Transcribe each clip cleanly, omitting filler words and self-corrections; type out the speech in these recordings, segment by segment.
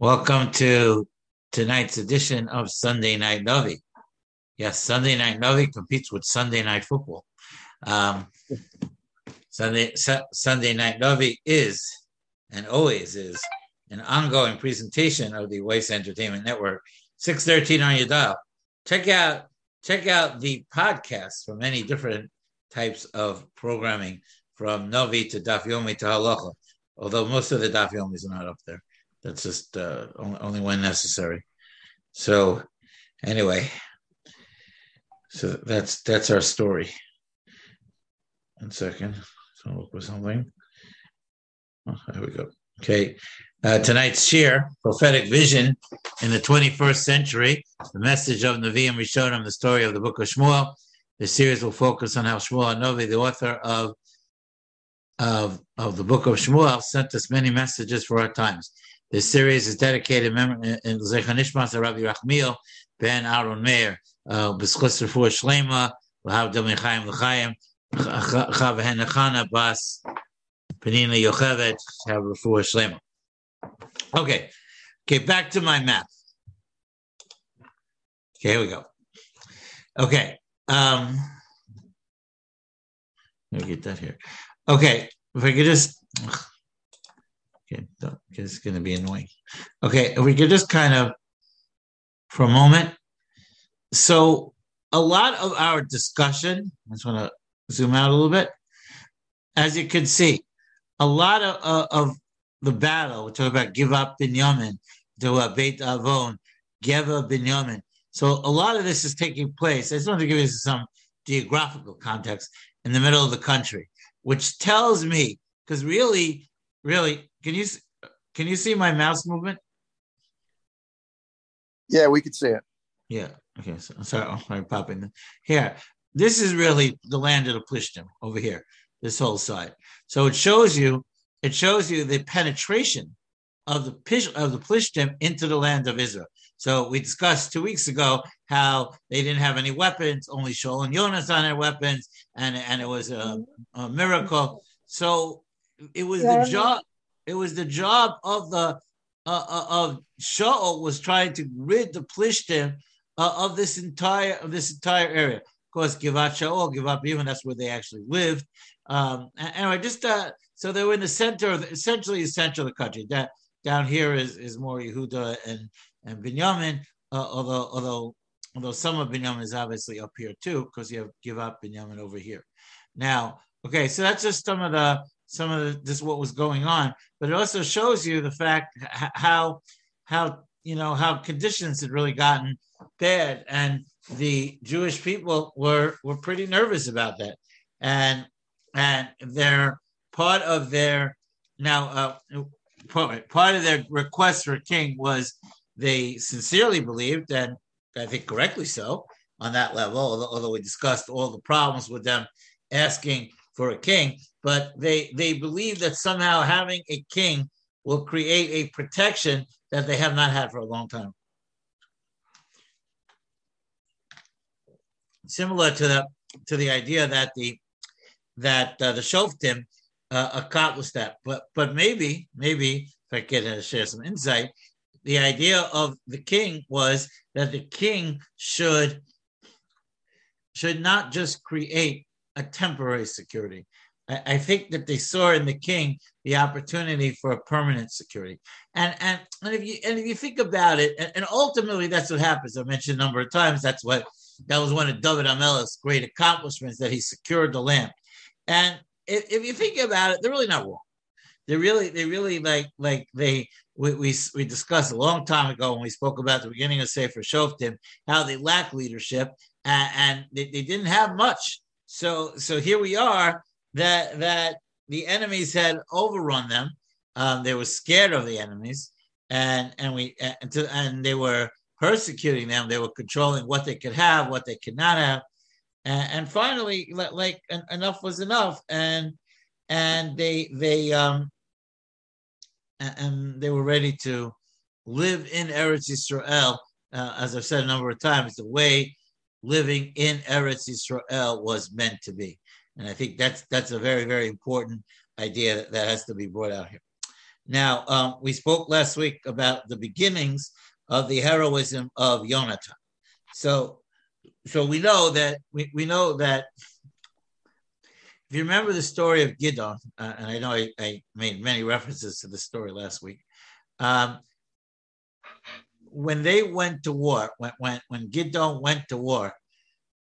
Welcome to tonight's edition of Sunday Night Navi. Yes, Sunday Night Navi competes with Sunday Night Football. Sunday Night Navi is, and always is, an ongoing presentation of the Waste Entertainment Network. 613 on your dial. Check out the podcasts for many different types of programming, from Navi to Dafyomi to Halakha. Although most of the Dafyomis are not up there. That's just only when necessary. So anyway, so that's our story. One second. I'm gonna look for something. Oh, there we go. Okay. Tonight's shir, prophetic vision in the 21st century, the message of Navi and Rishonim, the story of the book of Shmuel. The series will focus on how Shmuel Hanavi, the author of the book of Shmuel, sent us many messages for our times. This series is dedicated in Zecha Nishmas to Rabbi Rachmiel ben Aaron Meir, B'schus Refuah Shlema, L'Havdil Mechayim L'Chayim, Chav Henechana Bas Penina Yocheved, Chav Refuah Shlema. Okay, back to my map. Okay, here we go. Okay, let me get that here. Okay, if I could just. Okay, it's going to be annoying. Okay, if we could just kind of, for a moment. So a lot of our discussion, I just want to zoom out a little bit. As you can see, a lot of the battle, we talk about Geva Binyamin, Beit Aven, Geva Binyamin. So a lot of this is taking place. I just want to give you some geographical context in the middle of the country, which tells me, because really, can you see my mouse movement? Yeah, we could see it. Yeah. Okay. So I'm popping here. This is really the land of the Plishtim over here. This whole side. So it shows you the penetration of the Plishtim into the land of Israel. So we discussed 2 weeks ago how they didn't have any weapons. Only Shaul and Yonah on their weapons, and it was a miracle. So. It was the job of the of Shaul was trying to rid the Plishtim of this entire area. Of course, Givat Shaul, Givat Binyamin, that's where they actually lived. So they were in the center of the country. That down here is more Yehuda and Binyamin. Although some of Binyamin is obviously up here too, because you have Givat Binyamin over here. Now, okay, so that's just some of this what was going on, but it also shows you the fact how conditions had really gotten bad, and the Jewish people were pretty nervous about that, and their part of their request for a king was they sincerely believed, and I think correctly so on that level, although we discussed all the problems with them asking for a king. But they believe that somehow having a king will create a protection that they have not had for a long time. Similar to the idea that the Shoftim accomplished that. But maybe if I could share some insight, the idea of the king was that the king should not just create a temporary security. I think that they saw in the king the opportunity for a permanent security, and if you think about it, and ultimately that's what happens. I mentioned a number of times that was one of David HaMelech's great accomplishments, that he secured the land. And if you think about it, they're really not wrong. We discussed a long time ago when we spoke about the beginning of Sefer Shoftim how they lack leadership and they didn't have much. So here we are. That the enemies had overrun them. They were scared of the enemies, and they were persecuting them. They were controlling what they could have, what they could not have, and finally, enough was enough, and they were ready to live in Eretz Yisrael. As I've said a number of times, the way living in Eretz Yisrael was meant to be. And I think that's a very, very important idea that has to be brought out here. Now, we spoke last week about the beginnings of the heroism of Yonatan. So we know that if you remember the story of Gideon, and I know I made many references to the story last week, when they went to war, when Gideon went to war,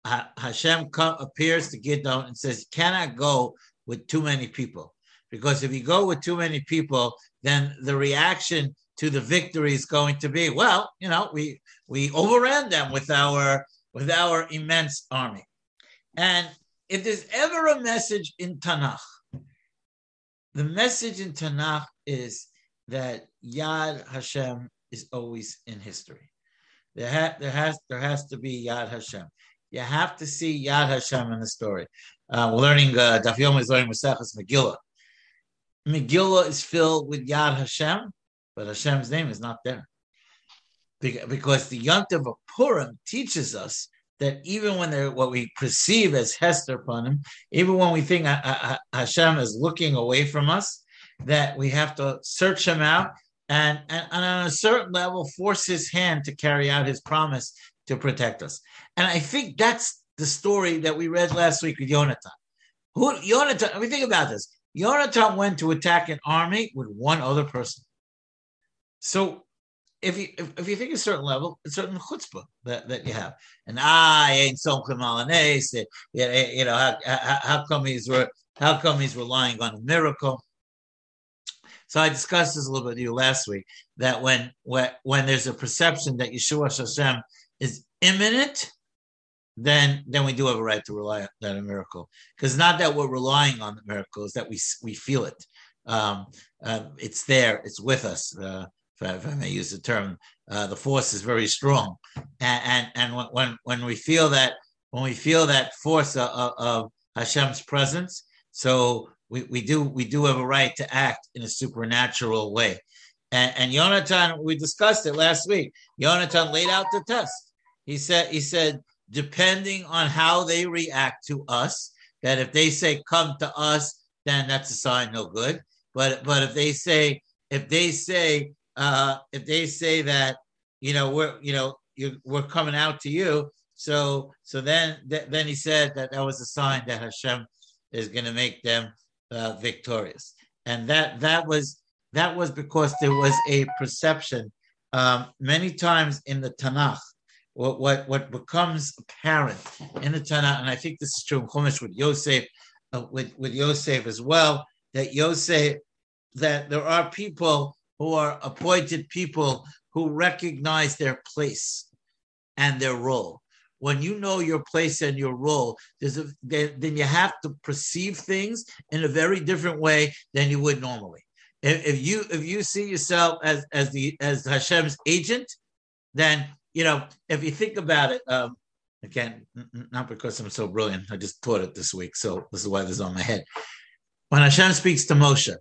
Hashem appears to Gideon and says, you cannot go with too many people, because if you go with too many people, then the reaction to the victory is going to be, well, you know, we overran them with our immense army. And if there's ever a message in Tanakh, the message in Tanakh is that Yad Hashem is always in history. There has to be Yad Hashem. You have to see Yad Hashem in the story. We're learning, Dafyomi is learning Maseches Megillah. Megillah is filled with Yad Hashem, but Hashem's name is not there. Because the Yontiv of Purim teaches us that even when they're what we perceive as Hester Panim, even when we think Hashem is looking away from us, that we have to search him out and on a certain level force his hand to carry out his promise to protect us. And I think that's the story that we read last week with Yonatan. I mean, think about this. Yonatan went to attack an army with one other person. So if you think a certain level, a certain chutzpah that you have. And I ain't so kamalanais, you know, how come he's relying on a miracle? So I discussed this a little bit with you last week, that when there's a perception that Yeshua Hashem is imminent, then we do have a right to rely on that a miracle. Because not that we're relying on the miracle, it's that we feel it. It's there, it's with us. If I may use the term, the force is very strong, and when we feel that force of Hashem's presence, so we do have a right to act in a supernatural way. And Yonatan, we discussed it last week. Yonatan laid out the test. He said, depending on how they react to us, that if they say come to us, then that's a sign no good. But if they say that, you know, we're coming out to you, so then he said that was a sign that Hashem is going to make them victorious, and that was because there was a perception. Many times in the Tanakh, what becomes apparent in the Tanakh, and I think this is true in Chumash with Yosef, with Yosef as well, that there are people who are appointed people who recognize their place and their role. When you know your place and your role, then you have to perceive things in a very different way than you would normally. If you see yourself as Hashem's agent, then, you know, if you think about it, again, not because I'm so brilliant, I just taught it this week, so this is why this is on my head. When Hashem speaks to Moshe,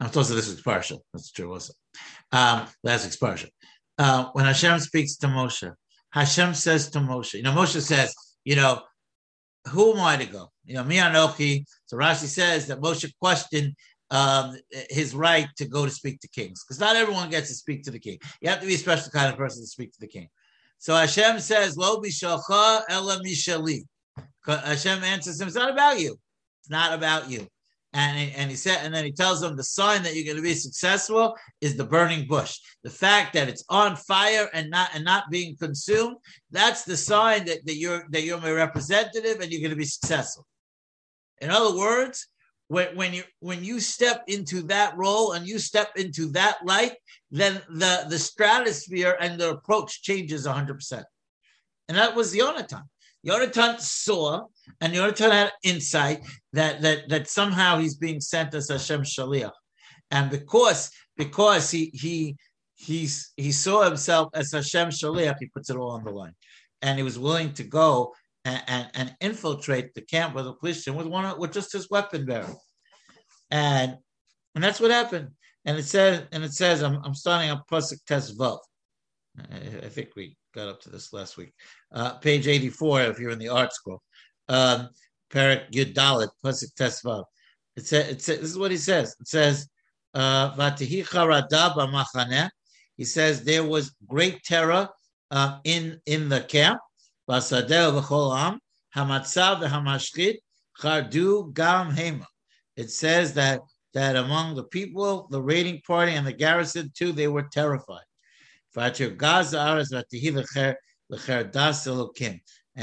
I'm supposed to, this is partial. That's true also. Last week's partial. When Hashem speaks to Moshe, Hashem says to Moshe, you know, Moshe says, you know, who am I to go? You know, mi anochi. So Rashi says that Moshe questioned his right to go to speak to kings, because not everyone gets to speak to the king. You have to be a special kind of person to speak to the king. So Hashem says, lo bishalcha ela mishali. Hashem answers him, it's not about you. It's not about you. And then he tells them the sign that you're going to be successful is the burning bush. The fact that it's on fire and not being consumed, that's the sign that you're my representative and you're going to be successful. In other words, when you step into that role and you step into that light, then the stratosphere and the approach changes 100%. And that was Yonatan. Yonatan saw, and Yonatan had insight that somehow he's being sent as Hashem Shaliach, and because he saw himself as Hashem Shaliach, he puts it all on the line, and he was willing to go and infiltrate the camp of the Plishtim with just his weapon bearer, and that's what happened. And it says I'm starting on Pasuk Tes Vav. I think we got up to this last week. Page 84, if you're in the art scroll. Parak Yud Dalet, Pasuk Tes Vav. It says, this is what he says. It says, He says there was great terror in the camp. It says that among the people, the raiding party and the garrison too, they were terrified. And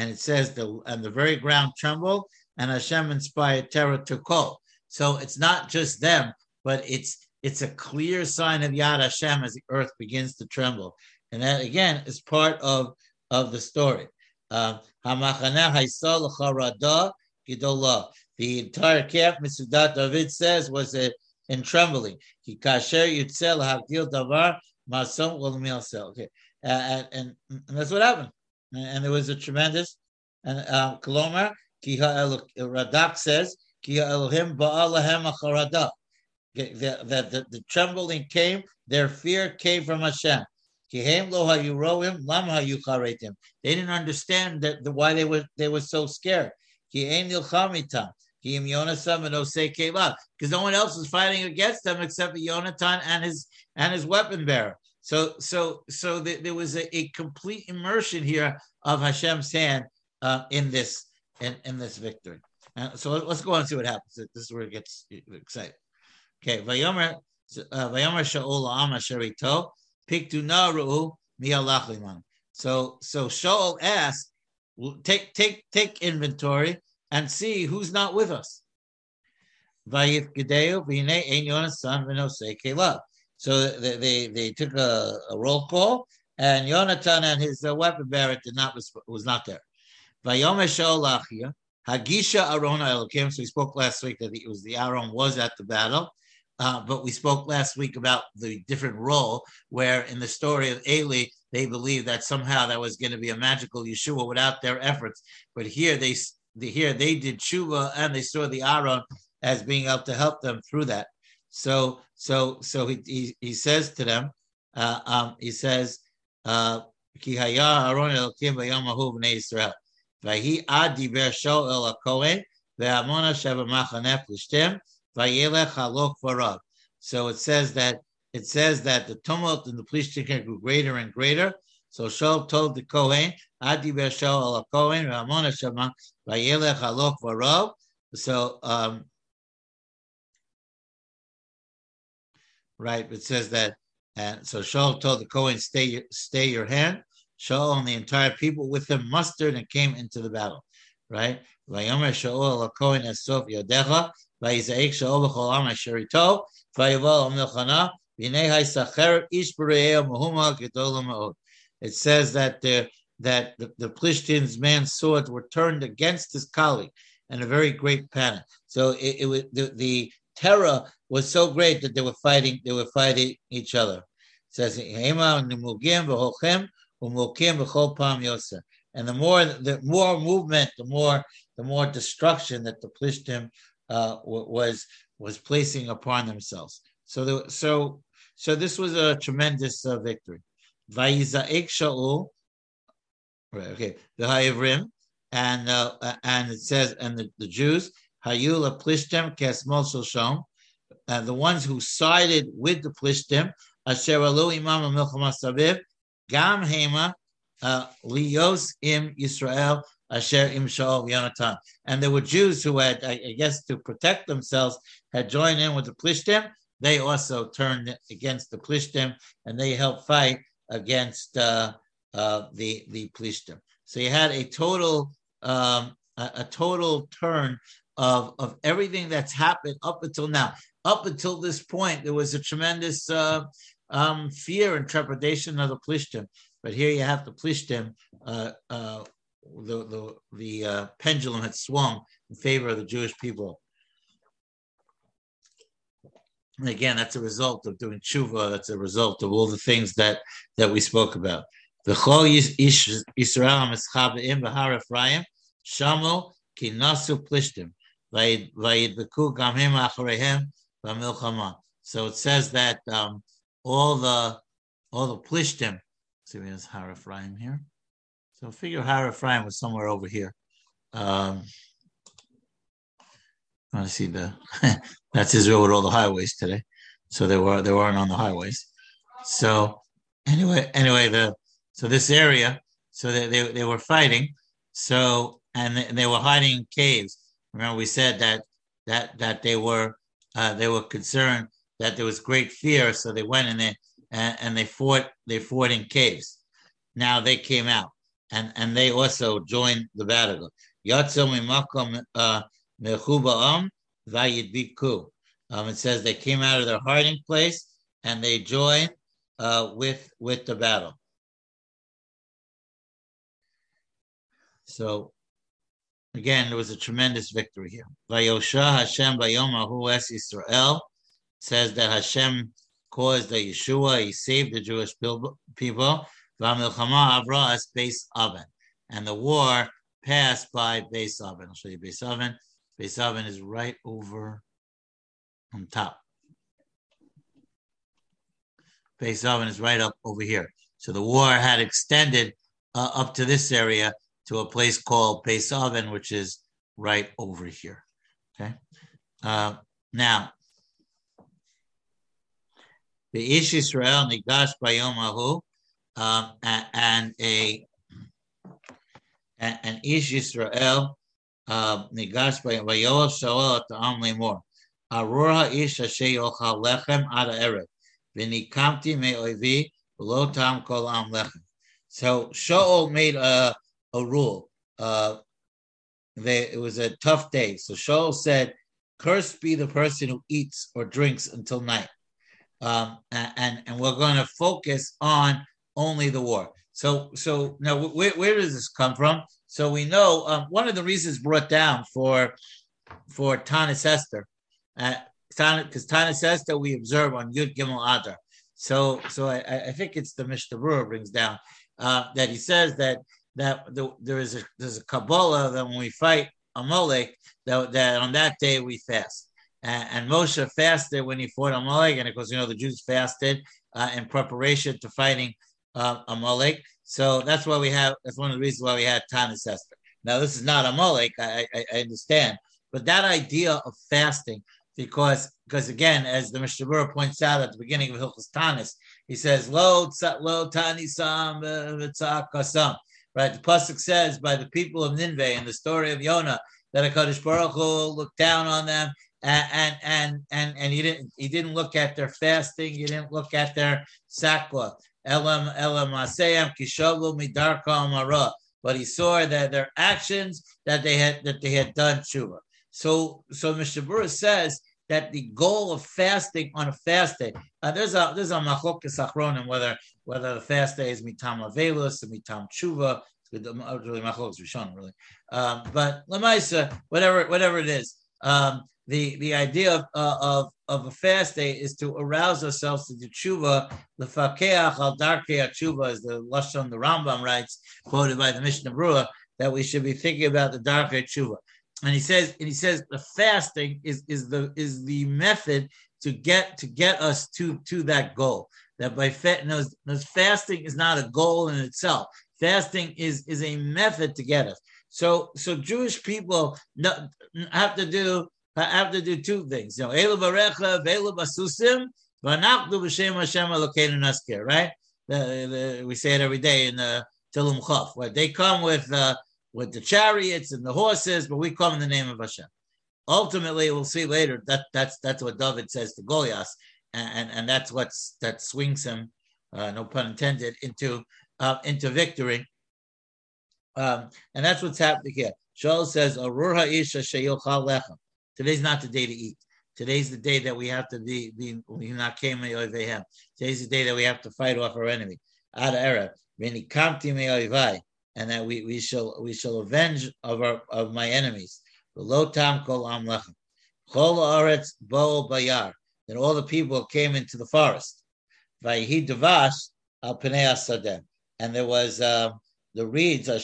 it says and the very ground trembled, and Hashem inspired terror to call. So it's not just them, but it's a clear sign of Yad Hashem as the earth begins to tremble. And that, again, is part of the story. The entire camp, Mitzudat David says, was in trembling. Okay. And that's what happened. And there was a tremendous Kolomar. Radak says, that the trembling came, their fear came from Hashem. They didn't understand why they were so scared. Because no one else was fighting against them except Yonatan and his weapon bearer. So there was a complete immersion here of Hashem's hand in this victory. So let's go on and see what happens. This is where it gets exciting. Okay, Vayomer Shaul Am Asherito Piktu Na Ru'u Mi'alach Liman. So Shaul asked, take inventory and see who's not with us. Vayifkideu V'hinei Ein Yonatan V'nosei Keilav. So they took a roll call, and Yonatan and his weapon bearer was not there. Vayomer Shaul Achia Hagisha Aron Elokim. So we spoke last week that the Aron was at the battle. But we spoke last week about the different role where in the story of Eli, they believed that somehow that was going to be a magical Yeshua without their efforts. But here they did Tshuva and they saw the Aron as being able to help them through that. So he says to them, Ki haya Aron Elokim b'yom ahu b'nei Yisrael. Vahi ad diber Shaul el HaKohen ve'amona shebamachaneh Plishtim. So it says that the tumult in the Plishtim grew greater and greater. So Shaul told the Kohen, Adiber Shaul al Kohen, Ramona Shema, Vayelech Halokh Varav. So it says that, and so Shaul told the Kohen, stay your hand. Shaul and the entire people with him mustered and came into the battle. Right? Vayomer Shaul al Kohen Esof Yodecha. It says that the Plishtim's man's swords were turned against his colleague in a very great panic. So it was the terror was so great that they were fighting each other. It says, and the more movement, the more destruction that the Plishtim was placing upon themselves. So this was a tremendous victory. Vayizaek Shaul, right? Okay, the Har Ephraim, and it says, and the Jews Hayu la Plishtim kesmol shoshom, and the ones who sided with the Plishtim, asher alu imam milchama saviv, gam hema lios im Yisrael. Asher im Shaul Yonatan. And there were Jews who had, I guess, to protect themselves, had joined in with the Plishtim. They also turned against the Plishtim, and they helped fight against the Plishtim. So you had a total turn of everything that's happened up until now. Up until this point, there was a tremendous fear and trepidation of the Plishtim. But here you have the Plishtim. The pendulum had swung in favor of the Jewish people. And again, that's a result of doing tshuva. That's a result of all the things that we spoke about. V'chol Yisrael mischabeim b'Har Ephraim shamu ki nasu plishtim vayidbeku gam hem achareihem b'milchama. So it says that all the plishtim. See, we have Har Ephraim here. So figure Har Ephraim was somewhere over here. I want to see that's Israel with all the highways today. so there weren't on the highways. So anyway, this area, so they were fighting. So and they were hiding in caves. Remember, we said that they were concerned that there was great fear, so they went in there and they fought in caves. Now they came out and they also joined the battle. It says they came out of their hiding place and they joined with the battle. So again, there was a tremendous victory here. Vayosha Hashem bayomahu es Yisrael, says that Hashem caused the Yeshua, he saved the Jewish people. Vamilchama avra es Beit Aven, and the war passed by Beit Aven. I'll show you Beit Aven. Beit Aven is right over on top. Beit Aven is right up over here. So the war had extended up to this area, to a place called Beit Aven, which is right over here. Okay. Now, the Ish Yisrael nigash bayom hahu, and Ish Yisrael nigash bayom shalat am lemor. Arora ish ashay ochal lechem ada erev v'nikamti me'oivi v'lo tam kol am lechem. So Shaul made a rule. It was a tough day. So Shaul said, "Cursed be the person who eats or drinks until night." And we're going to focus on only the war. So now, where does this come from? So we know one of the reasons brought down for Tanis Esther, because Tanis Esther we observe on Yud Gimel Adar. So I think it's the Mishnah Berurah brings down that he says there's a Kabbalah that when we fight Amalek, that on that day we fast. And Moshe fasted when he fought Amalek, and of course, the Jews fasted in preparation to fighting Amalek. So that's one of the reasons why we had Tanis Esther. Now, this is not Amalek, I understand, but that idea of fasting, because again, as the Mishnah Berurah points out at the beginning of Hilchos Tanis, he says, Lo tanisam v'tzakasam. Right, the pasuk says by the people of Nineveh in the story of Yonah that HaKadosh Baruch Hu looked down on them, and he didn't look at their fasting, he didn't look at their sackcloth. But he saw that their actions that they had done tshuva. So Mishnah Berurah says that the goal of fasting on a fast day, there's a machlokas achronim whether the fast day is mitam avelus or mitam tshuva, really machlokas rishonim really, but lemaisa whatever it is, the idea of a fast day is to arouse ourselves to the tshuva. The fakeach al darkei tshuva is the lashon the Rambam writes, quoted by the Mishnah Berurah, that we should be thinking about the darkei tshuva. And he says the fasting is the method to get us to that goal. That by fasting is not a goal in itself. Fasting is a method to get us. So Jewish people have to do two things. Elu barecha v'elu basusim v'anachdu b'shem Hashem Elokeinu naskir. Right? We say it every day in Tilum Chaf, where they come with the chariots and the horses, but we come in the name of Hashem. Ultimately, we'll see later that's what David says to Goliath, and that's that swings him, no pun intended, into victory. And that's what's happening here. Shaul says, "Arur ha'ish sheyochal lechem." Today's not the day to eat. Today's the day that we have to be nakei me'oiveihem. Today's the day that we have to fight off our enemy. Ad erev v'nikamti me'oivai. And that we shall avenge of my enemies. Then all the people came into the forest. And there was the reeds. So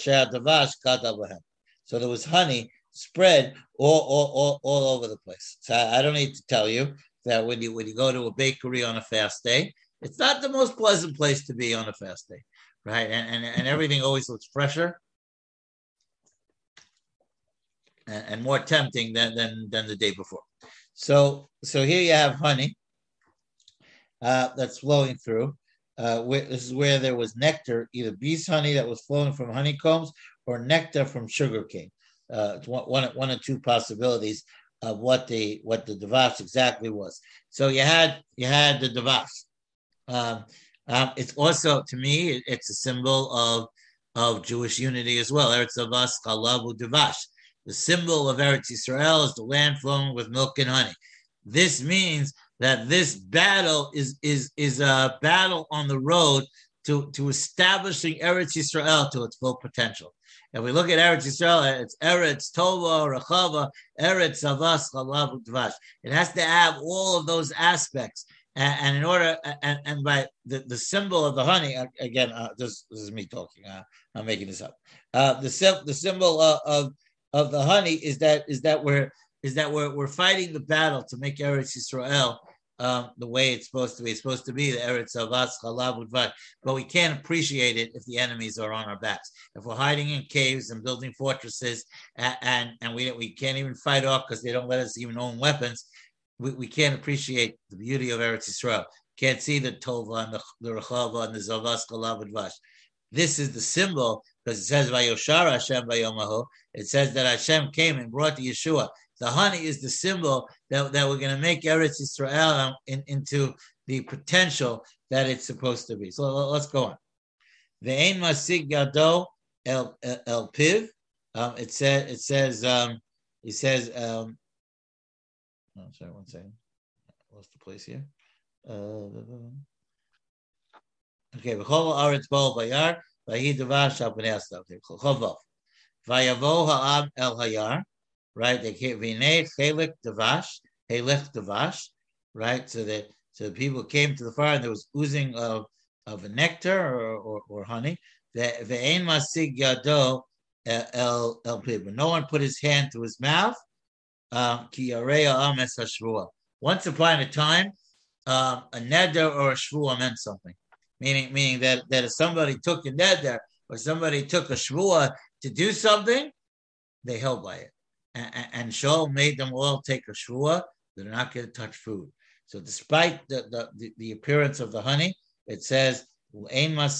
there was honey spread all over the place. So I don't need to tell you that when you go to a bakery on a fast day, it's not the most pleasant place to be on a fast day. Right, and everything always looks fresher and more tempting than the day before. So here you have honey, that's flowing through. This is where there was nectar, either bees' honey that was flowing from honeycombs or nectar from sugarcane. One or two possibilities of what the devas exactly was. So you had the devas. It's also, to me, it's a symbol of Jewish unity as well. Eretz Avas Chalav U'Devash. The symbol of Eretz Yisrael is the land flowing with milk and honey. This means that this battle is a battle on the road to establishing Eretz Yisrael to its full potential. If we look at Eretz Yisrael, it's Eretz Tova, Rechava, Eretz Avas Chalav U'Devash. It has to have all of those aspects. And in order, and by the symbol of the honey, again, this is me talking. I'm making this up. The symbol of the honey is that we're fighting the battle to make Eretz Yisrael the way it's supposed to be. It's supposed to be the Eretz Avas Chalav U'Devash, but we can't appreciate it if the enemies are on our backs. If we're hiding in caves and building fortresses, and we can't even fight off because they don't let us even own weapons. We can't appreciate the beauty of Eretz Yisrael. Can't see the Tova and the Rechava and the Zavas Chalav U'Devash. This is the symbol, because it says Vayoshar Hashem Vayomahu. It says that Hashem came and brought the Yeshua. The honey is the symbol that we're going to make Eretz Yisrael into the potential that it's supposed to be. So let's go on. Ve'ein masig yado el piv. It says. I'm sorry, one second. I lost the place here. Okay. V'chol ha'aretz bo'al bayar, v'hi devash al b'nei asaf. Chovov. V'yavo ha'am el hayar. Right? They came, v'nei chelik devash, helich devash. Right? So the people came to the fire and there was oozing of nectar or honey. V'ein masig yado el pib. But no one put his hand to his mouth. Once upon a time, a neder or a shvuah meant something, meaning that if somebody took a neder or somebody took a shvuah to do something, they held by it. And Shaul made them all take a shvuah. They're not going to touch food. So despite the appearance of the honey, it says, because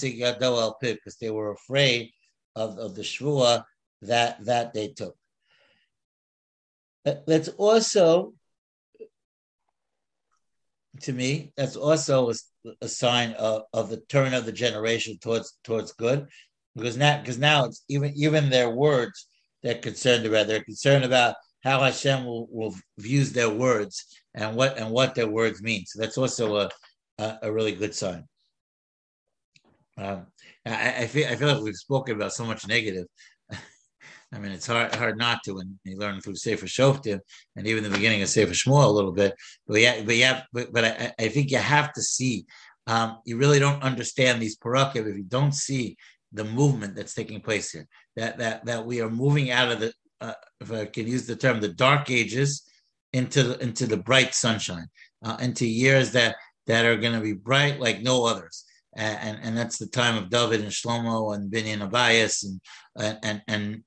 they were afraid of the shvuah that they took. That's also a sign of the turn of the generation towards good, because now it's even their words they're concerned about. They're concerned about how Hashem will views their words and what their words mean. So that's also a really good sign. I feel like we've spoken about so much negative. I mean, it's hard not to when you learn through Sefer Shoftim and even the beginning of Sefer Shmuel a little bit. But I think you have to see. You really don't understand these parakim if you don't see the movement that's taking place here. That we are moving out of the, if I can use the term, the dark ages into the bright sunshine, into years that are going to be bright like no others. And that's the time of David and Shlomo and Binyan Abayas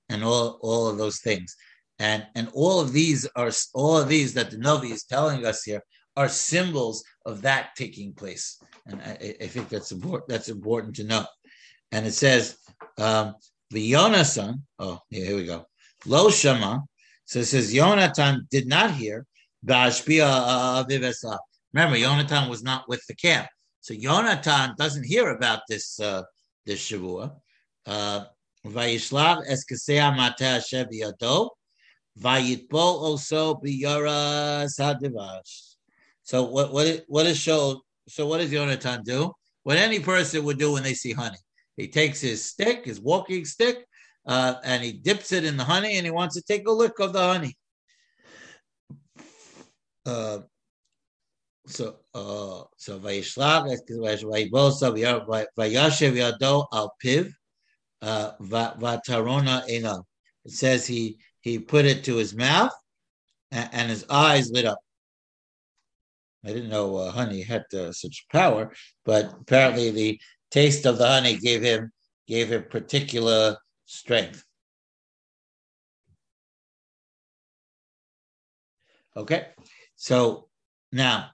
and all of those things, and all of these that the Navi is telling us here are symbols of that taking place, and I think that's important. That's important to know. And it says the Yonah son. Oh, yeah, here we go. Lo Shema. So it says Yonatan did not hear. Remember, Yonatan was not with the camp. So Yonatan doesn't hear about this Shavua. Vayishlav eskesea mateh shebi yado, vayitbol also biyaras hadivash. So what does Yonatan do? What any person would do when they see honey. He takes his stick, his walking stick, and he dips it in the honey and he wants to take a lick of the honey. So vayishlav vayibol so vayashev yado al piv. Vatarona ena. It says he put it to his mouth, and his eyes lit up. I didn't know honey had such power, but apparently the taste of the honey gave him particular strength. Okay, so now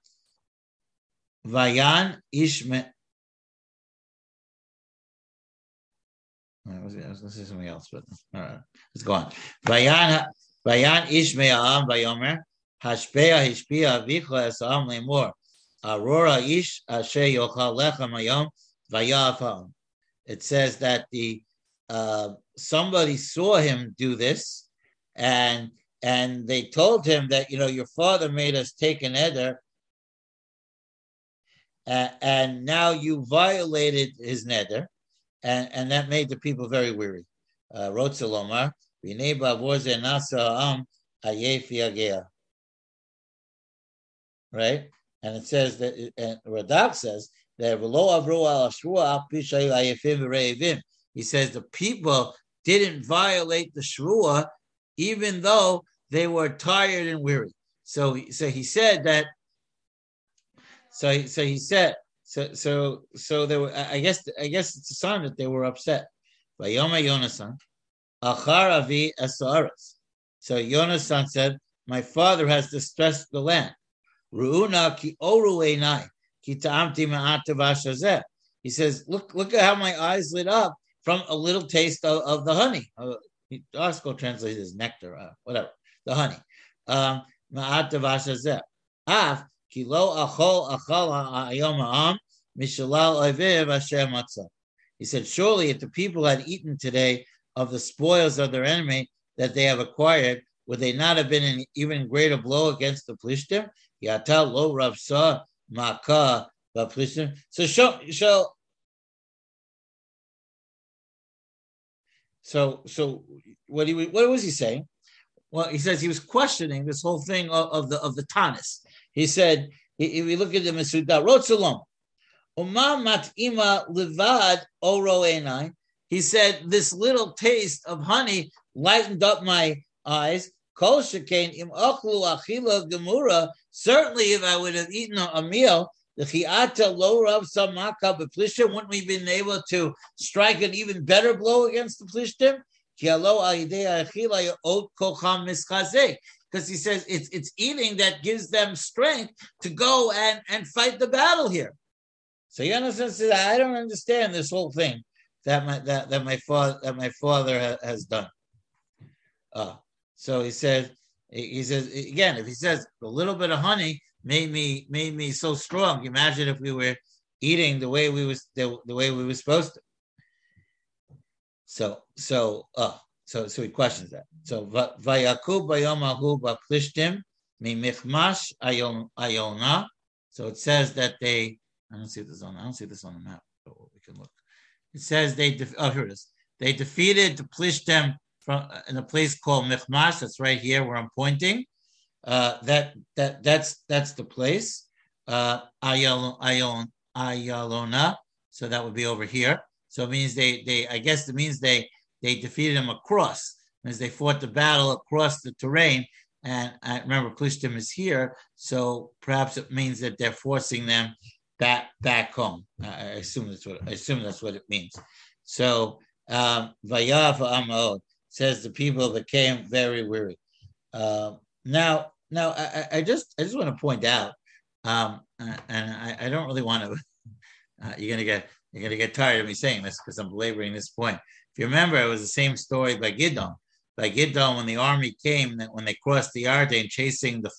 Vayan Ishmael. I was going to say something else, but all right, let's go on. Vayan Ishmael Vayomer Hashpea Hishpia Vichla Esam Lemor Aurora Ish Ashe Yochal Lechem Hayom Vayafam. It says that the somebody saw him do this, and they told him that, you know, your father made us take an eder, and now you violated his neder, and that made the people very weary. Wrote Salomar, right? And it says that, and Radak says that he says the people didn't violate the shruah even though they were tired and weary. So he said that. So they were. I guess it's a sign that they were upset. By Yoma Yonasan, Acharavi Asaras. So Yonasan said, "My father has distressed the land." Ruuna ki oru einai ki ta'amti ma'atav hashazeh. He says, "Look at how my eyes lit up from a little taste of the honey." The article translates as nectar, whatever, the honey. Ma'atav hashazeh. Af. He said, surely if the people had eaten today of the spoils of their enemy that they have acquired, would they not have been an even greater blow against the Plishtim? So what was he saying? Well, he says he was questioning this whole thing of the Tanis. He said, if we look at the Mitzudat, wrote Salom, Uma Matima Livad Oro Enai. He said, this little taste of honey lightened up my eyes. Kol Shekain Im Ochlu Achila Gemura. Certainly, if I would have eaten a meal, the Chiata Lo Rav Samaka B'Plishtim, wouldn't we been able to strike an even better blow against the Plishtim? Because he says it's eating that gives them strength to go and fight the battle here. So Yonah says, I don't understand this whole thing that my father has done. So he says again, if he says a little bit of honey made me so strong, imagine if we were eating the way we were supposed to. So he questions that. So Vayakub Bayomahu Baplishtim Mi Michmash Ayona. So it says that they I don't see this on the map, but we can look. It says here it is. They defeated the Plishtim from in a place called Michmash. That's right here where I'm pointing. That's the place. Ayalona. So that would be over here. So it means they defeated him across, as they fought the battle across the terrain. And I remember Plishtim is here, so perhaps it means that they're forcing them back home. I assume that's what it means. So Vayav Amod says the people became very weary. Now I just want to point out, and I don't really want to. You're going to get tired of me saying this because I'm belaboring this point. If you remember, it was the same story by Gideon. By Gideon, when the army came, when they crossed the Jordan, chasing the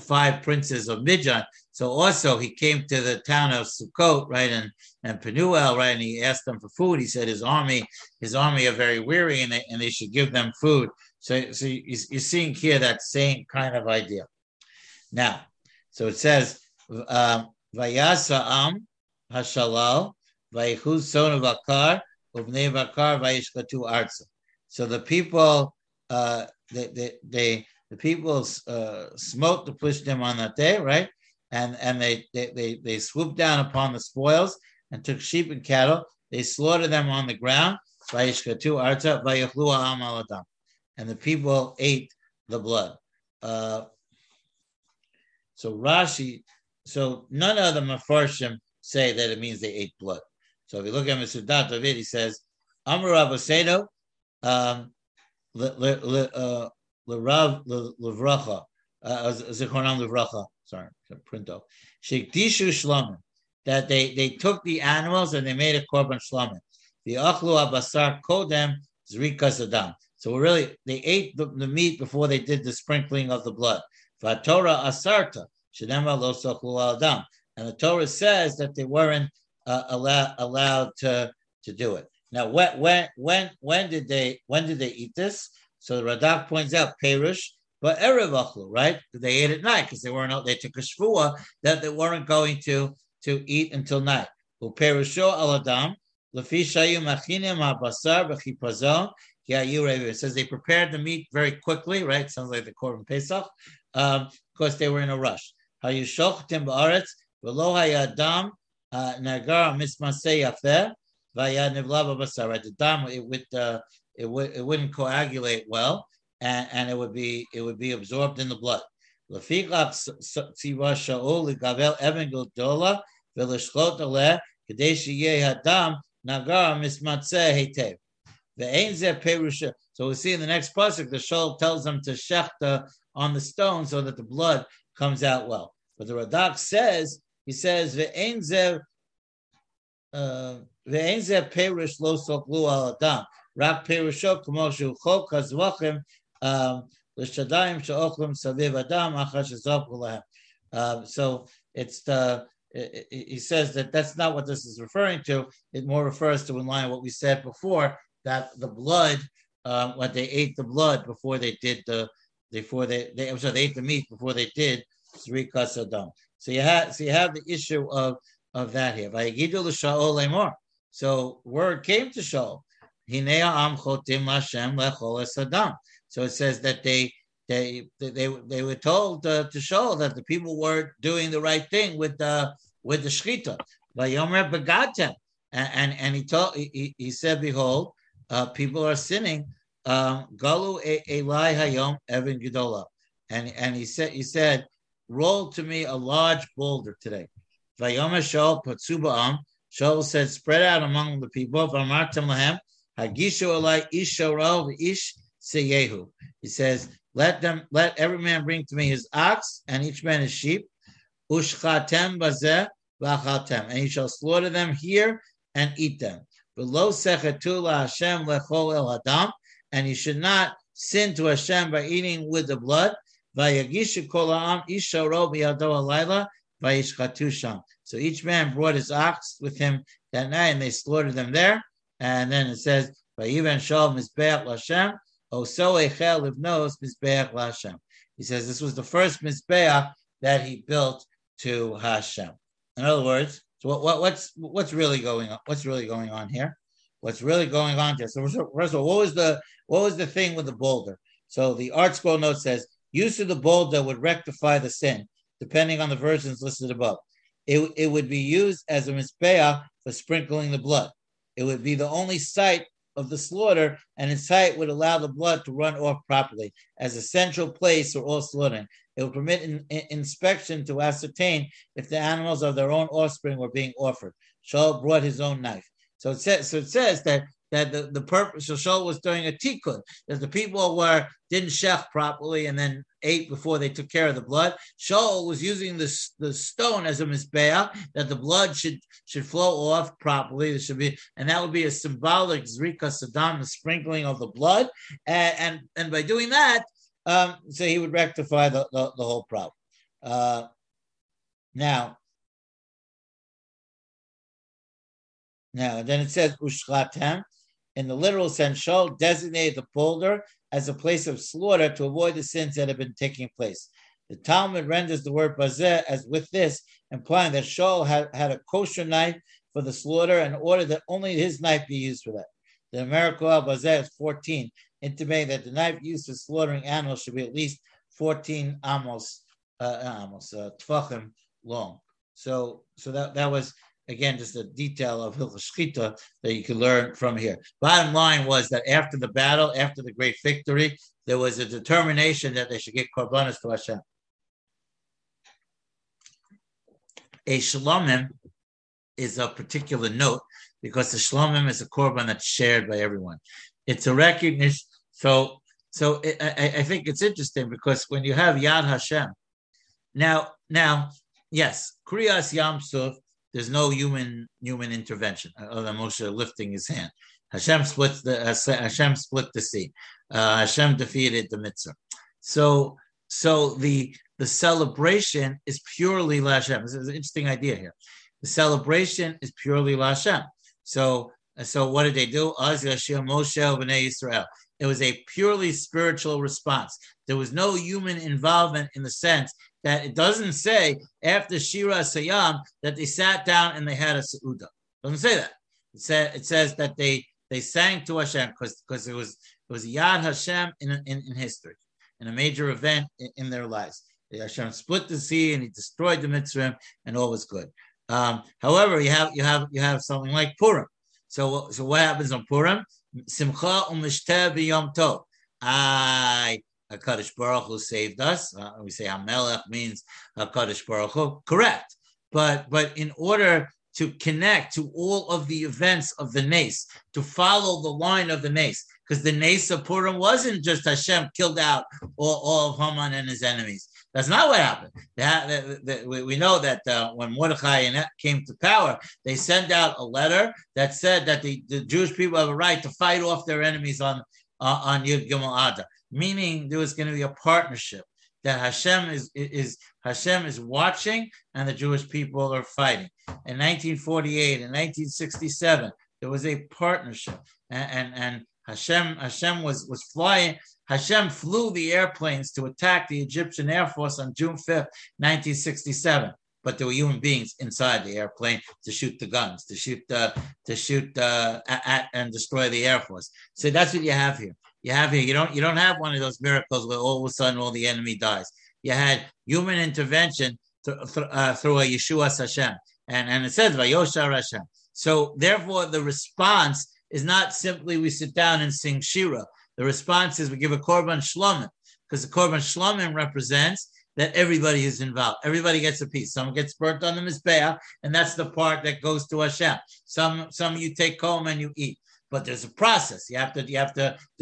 five princes of Midian. So also he came to the town of Sukkot, right, and Penuel, right, and he asked them for food. He said his army are very weary, and they should give them food. So you're seeing here that same kind of idea. Now, so it says Vayasa'am Hashalal Vayhu Son of Akar. So the people, the people smote the Plishtim on that day, right? And they swooped down upon the spoils and took sheep and cattle. They slaughtered them on the ground. And the people ate the blood. So Rashi, so none of the Mefarshim say that it means they ate blood. So if you look at Mitzudat David, he says, Amar Rav Osedo, Levracha, Zichronam Levracha, sorry, printo. Shekdishu shlomim, that they took the animals and they made a korban shlomim. The achlu abasar kodem zrikas hadam. So really, they ate the meat before they did the sprinkling of the blood. Vatorah asarta shenema lo sochlu al adam. And the Torah says that they weren't allowed to do it. Now, when did they eat this? So the Radak points out Perush, but erev achlu, right? They ate at night because they weren't. They took a shvua that they weren't going to eat until night. Uperusho al adam lefi shayu machinim habasar v'chipazon. Yeah, it says they prepared the meat very quickly, right? Sounds like the Korban Pesach, because they were in a rush. Hayushochtim ba'aretz v'lo hayadam nagar mismasei yafeh v'yad nivla b'basar. Right, the dam it wouldn't coagulate well, and it would be absorbed in the blood. Lefichach tziva Shaul legavel even gedola v'leshlot aleh k'dei sheyeh hadam nagar mismasei heitev. So we see in the next pasuk, the Shol tells them to shechta on the stone so that the blood comes out well. But the Radak says, ve'enzev perush lo soklu al adam. Rak perusho k'mo she'uchol kazvachim l'shadayim she'ochlim saviv adam achas shezoklu lahem. So it's the... He says that that's not what this is referring to. It more refers to in line with what we said before, that the blood, when they ate the blood before they did they ate the meat before they did Zrikas Hadam. So you have the issue of that here. So word came to Shaul. So it says that they were told to Shaul that the people were doing the right thing with the shechita. And he said, behold, people are sinning. Galu elai hayom evan gedola, and he said, roll to me a large boulder today. Vayomer Shaul patzu ba'am. Shaul said, spread out among the people. V'amartem lahem hagishu elai ish shorol v'ish seyehu. He says, let every man bring to me his ox and each man his sheep. Ushchatem bazeh v'achaltem, and he shall slaughter them here and eat them. And you should not sin to Hashem by eating with the blood. So each man brought his ox with him that night, and they slaughtered them there. And then it says, he says this was the first Mitzbeah that he built to Hashem. In other words, so what's really going on? What's really going on here? What's really going on here? So first of all, what was the thing with the boulder? So the art scroll note says, use of the boulder would rectify the sin, depending on the versions listed above. It would be used as a mizbeah for sprinkling the blood. It would be the only site of the slaughter, and its height would allow the blood to run off properly as a central place for all slaughtering. It would permit inspection to ascertain if the animals of their own offspring were being offered. Shaul brought his own knife. So it says that the purpose, so Shaul was doing a tikkun, that the people didn't shech properly and then ate before they took care of the blood. Shaul was using the stone as a mizbeah, that the blood should flow off properly. There should be, and that would be a symbolic zrikas hadam, the sprinkling of the blood. And by doing that, so he would rectify the whole problem. Now then it says ushchatem. In the literal sense, Shaul designated the boulder as a place of slaughter to avoid the sins that have been taking place. The Talmud renders the word bazeh as with this, implying that Shaul had a kosher knife for the slaughter and ordered that only his knife be used for that. The numerical bazeh is 14, intimating that the knife used for slaughtering animals should be at least 14 tvachim long. So that was... Again, just a detail of Hilchos Shechita that you can learn from here. Bottom line was that after the battle, after the great victory, there was a determination that they should get korbanos to Hashem. A shlomim is a particular note because the shlomim is a korban that's shared by everyone. It's a recognition. So I think it's interesting because when you have Yad Hashem, Now, yes, Kriyas Yam Suf, there's no human intervention other than Moshe lifting his hand. Hashem split the sea. Hashem defeated the mitzvah. So the celebration is purely LaHashem. This is an interesting idea here. The celebration is purely LaHashem. So what did they do? Az Yashir Moshe B'nai Yisrael. It was a purely spiritual response. There was no human involvement in the sense that it doesn't say after Shira Sayam that they sat down and they had a Seudah. It doesn't say that. It says that they sang to Hashem because it was Yad Hashem in history, in a major event in their lives. Hashem split the sea and he destroyed the Mitzrayim and all was good. However, you have something like Purim. So what happens on Purim? Simcha u'mishteh b'yom tov. HaKadosh Baruch Hu saved us. We say Amalek means HaKadosh Baruch Hu. Correct. But in order to connect to all of the events of the Nes, to follow the line of the Nes, because the Nes of Purim wasn't just Hashem killed out all of Haman and his enemies. That's not what happened. We know that when Mordechai came to power, they sent out a letter that said that the Jewish people have a right to fight off their enemies on Yud Gimel Adar, meaning there was going to be a partnership that Hashem is watching and the Jewish people are fighting. In 1948, in 1967, there was a partnership, and Hashem was flying. Hashem flew the airplanes to attack the Egyptian Air Force on June 5th, 1967. But there were human beings inside the airplane to shoot the guns, to shoot at and destroy the Air Force. So that's what you have here. You don't have one of those miracles where all of a sudden all the enemy dies. You had human intervention through a Yeshua Hashem, and it says Vayosher Hashem. So therefore, the response is not simply we sit down and sing Shira. The response is we give a Korban Shlomim, because the Korban Shlomim represents that everybody is involved. Everybody gets a piece. Some gets burnt on the Mizbeah, and that's the part that goes to Hashem. Some you take home and you eat. But there's a process. You have to do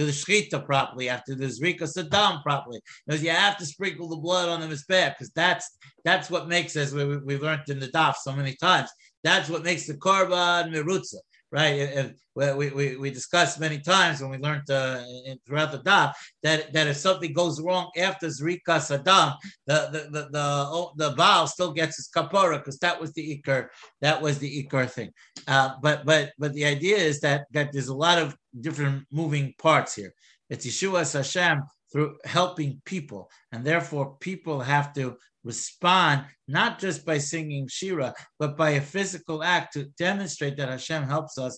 the Shechita properly. You have to do the Zrikas Hadam properly. You have to sprinkle the blood on the Mizbeah, because that's what makes, as we've learned in the Daf so many times, that's what makes the Korban Merutza. Right, we discussed many times when we learned throughout the Daf that if something goes wrong after Zrikas Hadam, the Baal still gets his kapara, because that was the ikar thing. But the idea is that there's a lot of different moving parts here. It's Yeshua Hashem through helping people, and therefore people have to respond not just by singing Shira, but by a physical act to demonstrate that Hashem helps us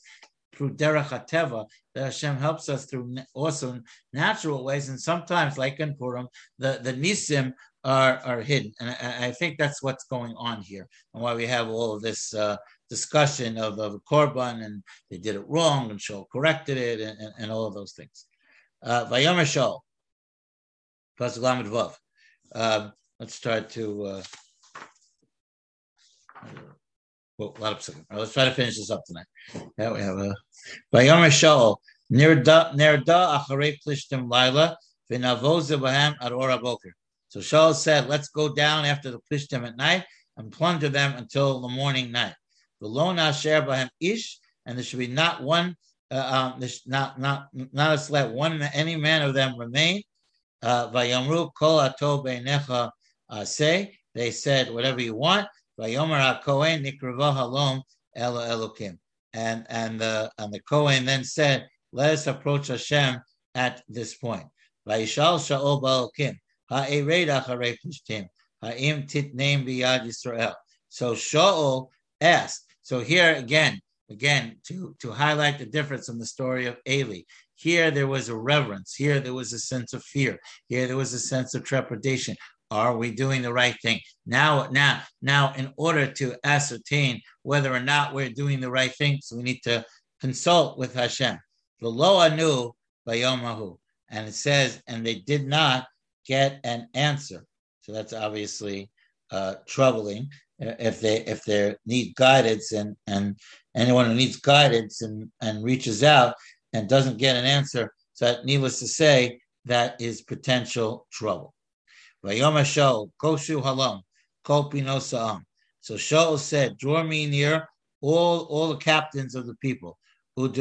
through derech hateva, that Hashem helps us through also natural ways, and sometimes, like in Purim, the nisim are hidden. And I think that's what's going on here, and why we have all of this discussion of Korban, and they did it wrong, and Shaul corrected it, and all of those things. Vayomer Shaul, Pasuk Lamed Vav. Let's try to a lot of second. Let's try to finish this up tonight. Yeah, we have a Vayomer Shaul Nirda Acharei Plishtim Laila V'navoz B'hem Ad Ora Boker. So Shaul said, "Let's go down after the Plishtim at night and plunder them until the morning night. V'lo Nasher B'hem Ish, and there should be not one, not us let one any man of them remain." Vayomru kol ato beinecha aseh. They said whatever you want. Vayomer haKohen nikrava halom elo elokim. And the Kohen then said, "Let us approach Hashem at this point." Vayishal Shaol ba'elokim ha'ered acharei plishtim ha'im titneim biyad Yisrael. So Shaul asked. So here again to highlight the difference in the story of Eli. Here there was a reverence. Here there was a sense of fear. Here there was a sense of trepidation. Are we doing the right thing? Now, in order to ascertain whether or not we're doing the right thing, so we need to consult with Hashem. V'lo anu bayomahu, and it says, and they did not get an answer. So that's obviously troubling if they need guidance, and anyone who needs guidance and reaches out and doesn't get an answer, so that, needless to say, that is potential trouble. Vayomer Shaul, Koshu Halom, Kol Pinos Ha'am. So Shaul said, draw me near all the captains of the people, and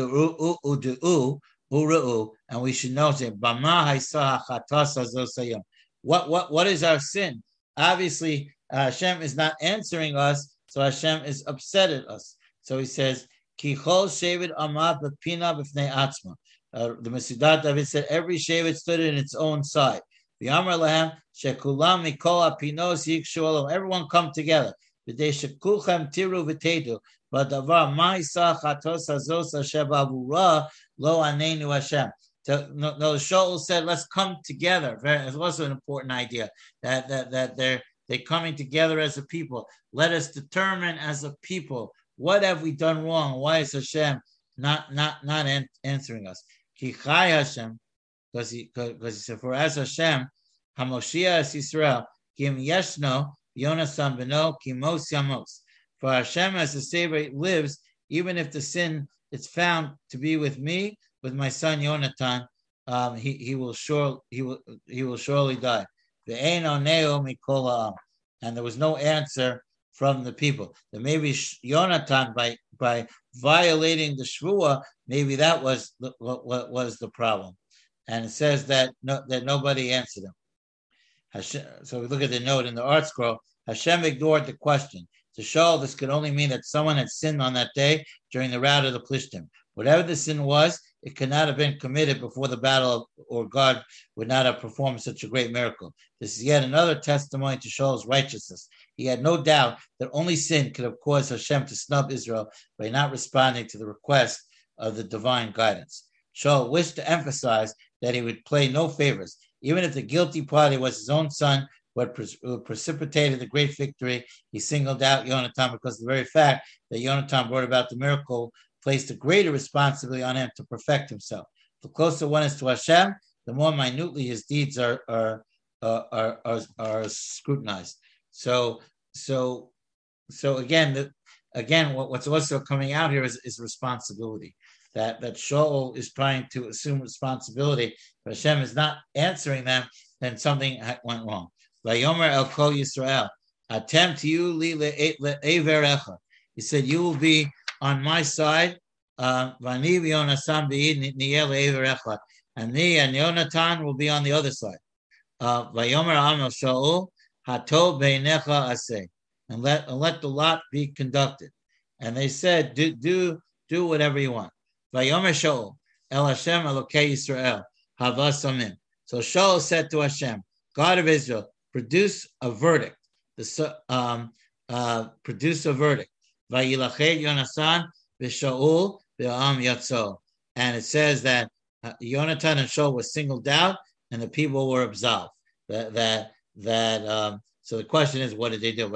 we should know that what is our sin? Obviously, Hashem is not answering us, so Hashem is upset at us. So he says, the Mitzudat David said, every Shevet stood in its own side. Everyone come together. No, Shaul said, let's come together. It's also an important idea that they're coming together as a people. Let us determine as a people, what have we done wrong? Why is Hashem not answering us? Ki Chai Hashem, because he said, for as Hashem, Hamoshiach es Yisrael, Kim Yeshno, Yonasan Beno, Kimos Yamos. For Hashem as the Savior lives, even if the sin is found to be with me, with my son Yonatan, he will surely die. And there was no answer from the people. That maybe Yonatan, by violating the Shvuah, maybe that was what was the problem. And it says that nobody answered him. Hashem, so we look at the note in the art scroll. Hashem ignored the question. To show this could only mean that someone had sinned on that day during the rout of the Plishtim. Whatever the sin was, it could not have been committed before the battle, or God would not have performed such a great miracle. This is yet another testimony to Shaul's righteousness. He had no doubt that only sin could have caused Hashem to snub Israel by not responding to the request of the divine guidance. Shaul wished to emphasize that he would play no favors, even if the guilty party was his own son, who precipitated the great victory. He singled out Yonatan because the very fact that Yonatan brought about the miracle placed a greater responsibility on him to perfect himself. The closer one is to Hashem, the more minutely his deeds are scrutinized. So again, what's also coming out here is responsibility. That Shaul is trying to assume responsibility, but Hashem is not answering them. Then something went wrong. Vayomer el kol Yisrael, atem to you li le'everecha. He said, you will be on my side. Vani v'yonasam b'id niyeh le'everecha. And me and Yonatan will be on the other side. Vayomer am el Shaul, hato beinecha aseh. And let the lot be conducted. And they said, do whatever you want. Vayomer Shaul, el Hashem elokei Yisrael, hava samim. So Shaul said to Hashem, God of Israel, produce a verdict. Produce a verdict. And it says that Yonatan and Shaul were singled out, and the people were absolved. So the question is, what did they do?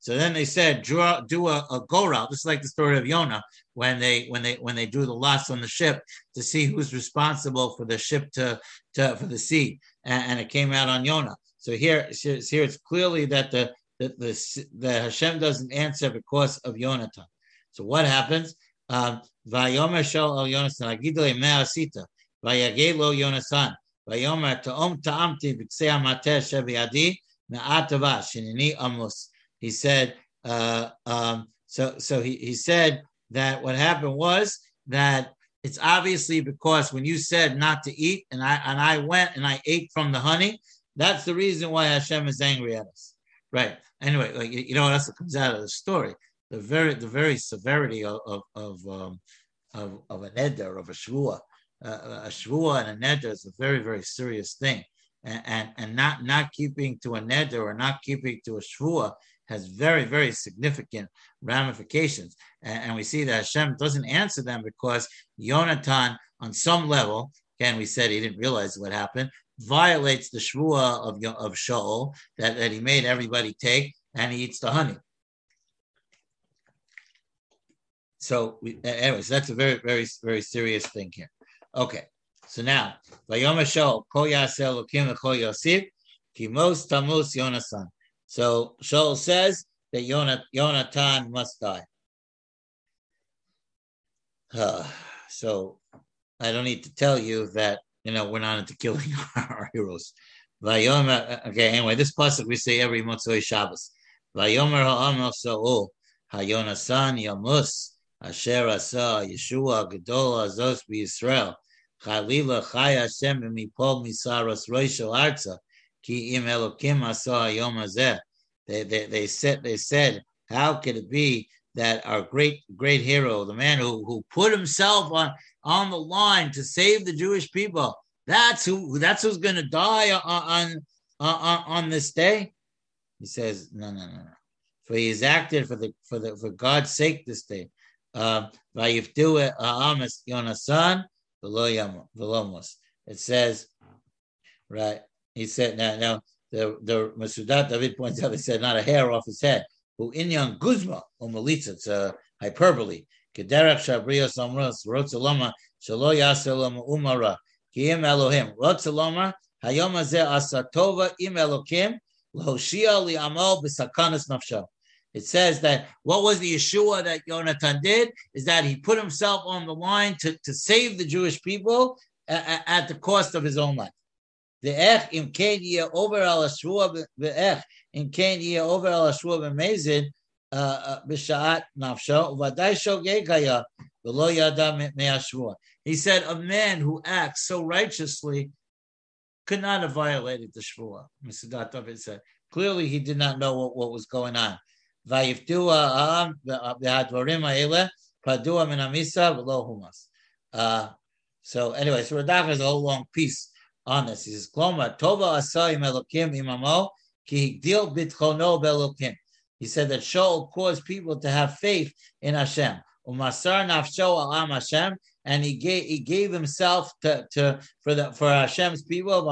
So then they said, do a go route. This is like the story of Yonah when they drew the lots on the ship to see who's responsible for the ship for the sea, and it came out on Yonah. So here it's clearly that the Hashem doesn't answer because of Yonatan. So what happens? Vayomer Shaul al Yonatan, agidle me'asita, vayagelo Yonatan, vayomer ta'om ta'amti b'ksei ha'mateh shevi'adi me'atava shinini amos. He said, he said that what happened was that it's obviously because when you said not to eat, and I went and I ate from the honey, that's the reason why Hashem is angry at us, right? Anyway, you know what else comes out of the story? The very severity of an neder, of a shvuah. A shvuah and a neder is a very, very serious thing, and not keeping to a neder or not keeping to a shvuah has very, very significant ramifications. And we see that Hashem doesn't answer them because Yonatan, on some level, again, we said he didn't realize what happened, violates the shvuah of Shaul that he made everybody take, and he eats the honey. So, so that's a very, very, very serious thing here. Okay, so now, Vayomer Shaul, Kol Yaseh Elokim v'Kol Yosif, Kimos Tamus Yonatan. So Shaul says that Yonatan must die. So I don't need to tell you that went on into killing our heroes. Okay, anyway, this pasuk we say every Motzei Shabbos. Vayomer ha'am al Saul, hayonasan yamus, asher asa Yeshua Gadol azos b'Yisrael, chalila chaya Hashem b'mipol misaros roishel arza, ki im elokim asa hayom hazeh. They said, how could it be that our great hero, the man who put himself on the line to save the Jewish people, that's who's going to die on this day? He says, no. For he has acted for God's sake this day. It says, right? He said, now the Mitzudat David points out, he said, not a hair off his head. Who inyan guzma or melitza? It's a hyperbole. Kederach shabrios amros rotzaloma shelo yaseloma umara ki im Elohim rotzaloma hayom hazeh asatova im Elokim lohoshia li amal b'sakanas nafsha. It says that what was the Yeshua that Yonatan did is that he put himself on the line to save the Jewish people at the cost of his own life. Ve'ech im kein yeh over al hashvua ve'ech im kein yeh over al hashvua v'mezid b'sha'at nafsho uvaday shogeg haya v'lo yada me'ashvua. He said a man who acts so righteously could not have violated the shvua. Mitzudat David said clearly he did not know what was going on. So anyway, so Radak has a whole long piece on this. He says, he said that Shaul caused people to have faith in Hashem. And he gave himself for Hashem's people.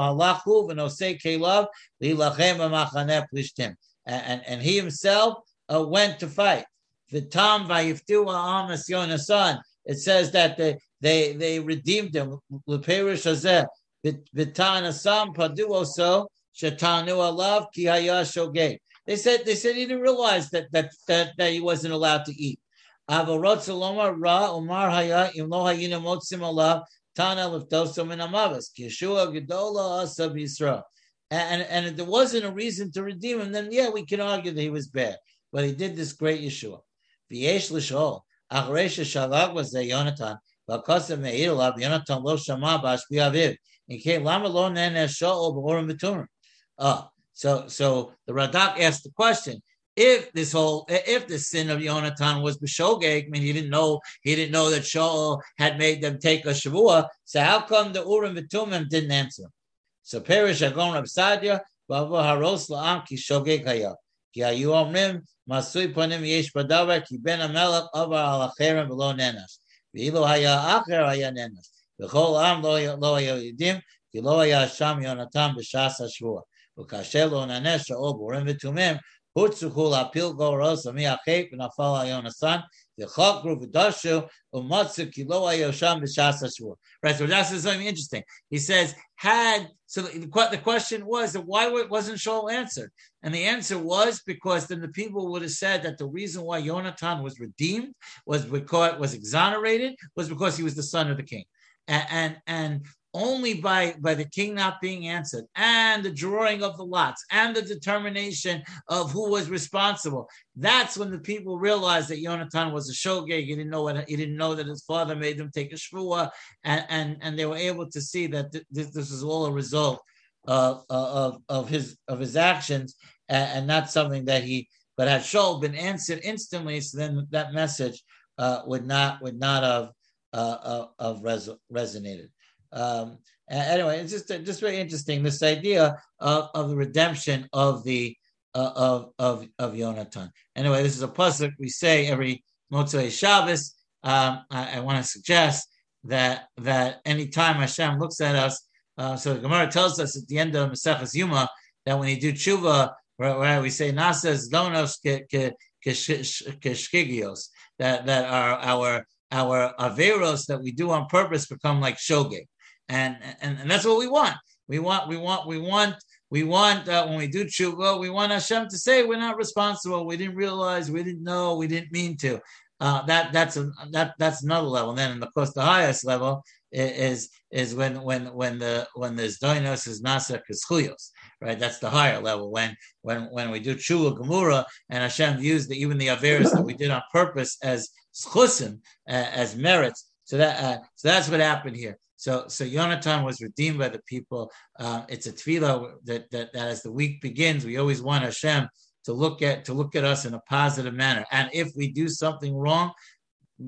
And he himself went to fight. It says that they redeemed him. They said he didn't realize that he wasn't allowed to eat. And if there wasn't a reason to redeem him, then yeah, we can argue that he was bad. But he did this great Yeshua. So the Radak asked the question: if this sin of Yonatan was b'shogeg, I mean, he didn't know that Shaul had made them take a shavua. So how come the Urim v'Tumim didn't answer him? So Perish Agon Rab Sadia Bava Haros La'am Ki Shogeg Haya Ki Hayu Omrim Masui Panim Yesh Badavar Ki Ben Amalek Avar Alacherim V'Lo Nenas V'Ilo Haya Acher Haya Nenas V'Chol Am Lo Haya Yedim Ki Lo Haya Hashem Yonatan B'Shas HaShavua V'Kasher Lo Nenas Sha'o B'Urim V'Tumim Hutzuchu La'Pil Goros Ami Achek V'Nafal Hayonasan Right, so that's something interesting. He says, the question was, why wasn't Shaul answered? And the answer was because then the people would have said that the reason why Yonatan was redeemed was because he was the son of the king. And only by the king not being answered and the drawing of the lots and the determination of who was responsible, that's when the people realized that Yonatan was a shogeg. He didn't know that his father made them take a shvua, and they were able to see that this is all a result of his actions and not something that he. But had Shaul been answered instantly, so then that message would not have resonated. Anyway, it's just very interesting, this idea of the redemption of Yonatan. Anyway, this is a pasuk we say every Motzei Shabbos. I want to suggest that any time Hashem looks at us, so the Gemara tells us at the end of Maseches Yuma that when you do tshuva, right, we say Nasas Donos Keshkigios, that our averos that we do on purpose become like shogeg. And that's what we want. We want when we do tshuva, we want Hashem to say we're not responsible. We didn't realize. We didn't know. We didn't mean to. That's another level. And then, and of course, the highest level is when there's doinos is nasa k'schuyos, right? That's the higher level. When we do tshuva gemura, and Hashem views that even the averis that we did on purpose as schusim, as merits. So that's what happened here. So Yonatan was redeemed by the people. It's a tefillah that as the week begins, we always want Hashem to look at us in a positive manner. And if we do something wrong,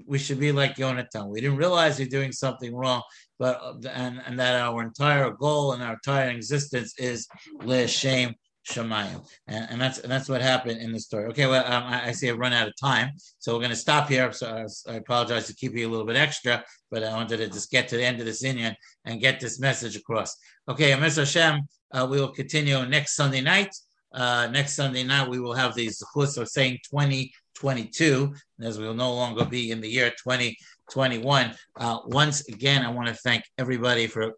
we should be like Yonatan. We didn't realize we're doing something wrong, but that our entire goal and our entire existence is l'shem shamayim, and that's what happened in the story. Okay, well, I see I've run out of time, so we're going to stop here. So I apologize to keep you a little bit extra, but I wanted to just get to the end of this inyan and get this message across. Okay, Mr. Hashem, we will continue next Sunday night. Next Sunday night, we will have the Zechus of saying 2022, as we will no longer be in the year 2021. Once again, I want to thank everybody for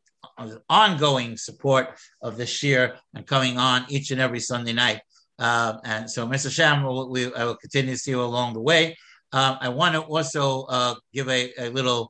ongoing support of this year and coming on each and every Sunday night. And so, Mr. Sham, I will continue to see you along the way. I want to also give a little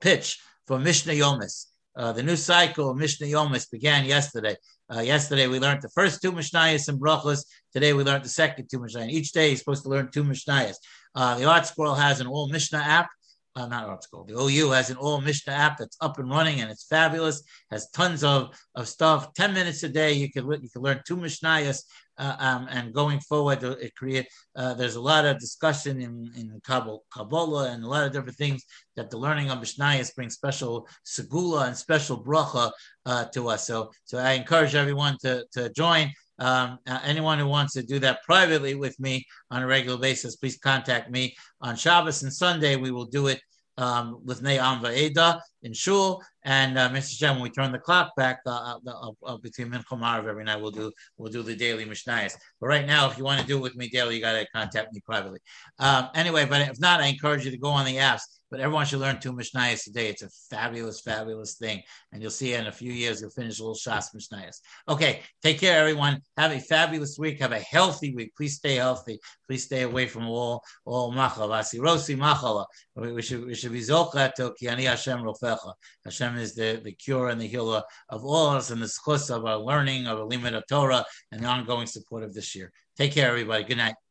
pitch for Mishnah Yomis. The new cycle of Mishnah Yomis began yesterday. Yesterday we learned the first two Mishnayos and brachos. Today we learned the second two Mishnayos. Each day you're supposed to learn two Mishnayos. The Art Squirrel has an all Mishnah app. Not Art Squirrel. The OU has an all Mishnah app that's up and running, and it's fabulous. Has tons of stuff. 10 minutes a day you can learn two Mishnayos. And going forward, there's a lot of discussion in Kabbalah and a lot of different things that the learning of Mishnayos brings special segula and special bracha to us. So I encourage everyone to join. Anyone who wants to do that privately with me on a regular basis, please contact me. On Shabbos and Sunday, we will do it with Ne'am Va'eda in Shul, and Mr. Shem, when we turn the clock back between Mincha Ma'ariv every night, we'll do the daily Mishnayos. But right now, if you want to do it with me daily, you got to contact me privately. Anyway, but if not, I encourage you to go on the apps. But everyone should learn two Mishnayos today. It's a fabulous, fabulous thing, and you'll see in a few years you'll finish a little Shas Mishnayos. Okay, take care, everyone. Have a fabulous week. Have a healthy week. Please stay healthy. Please stay away from all machala. Asirosi machala. We should be zolcha to ki ani Hashem rofecha. Hashem is the cure and the healer of all of us, and the schus of our learning, of our limud of Torah, and the ongoing support of this year. Take care, everybody. Good night.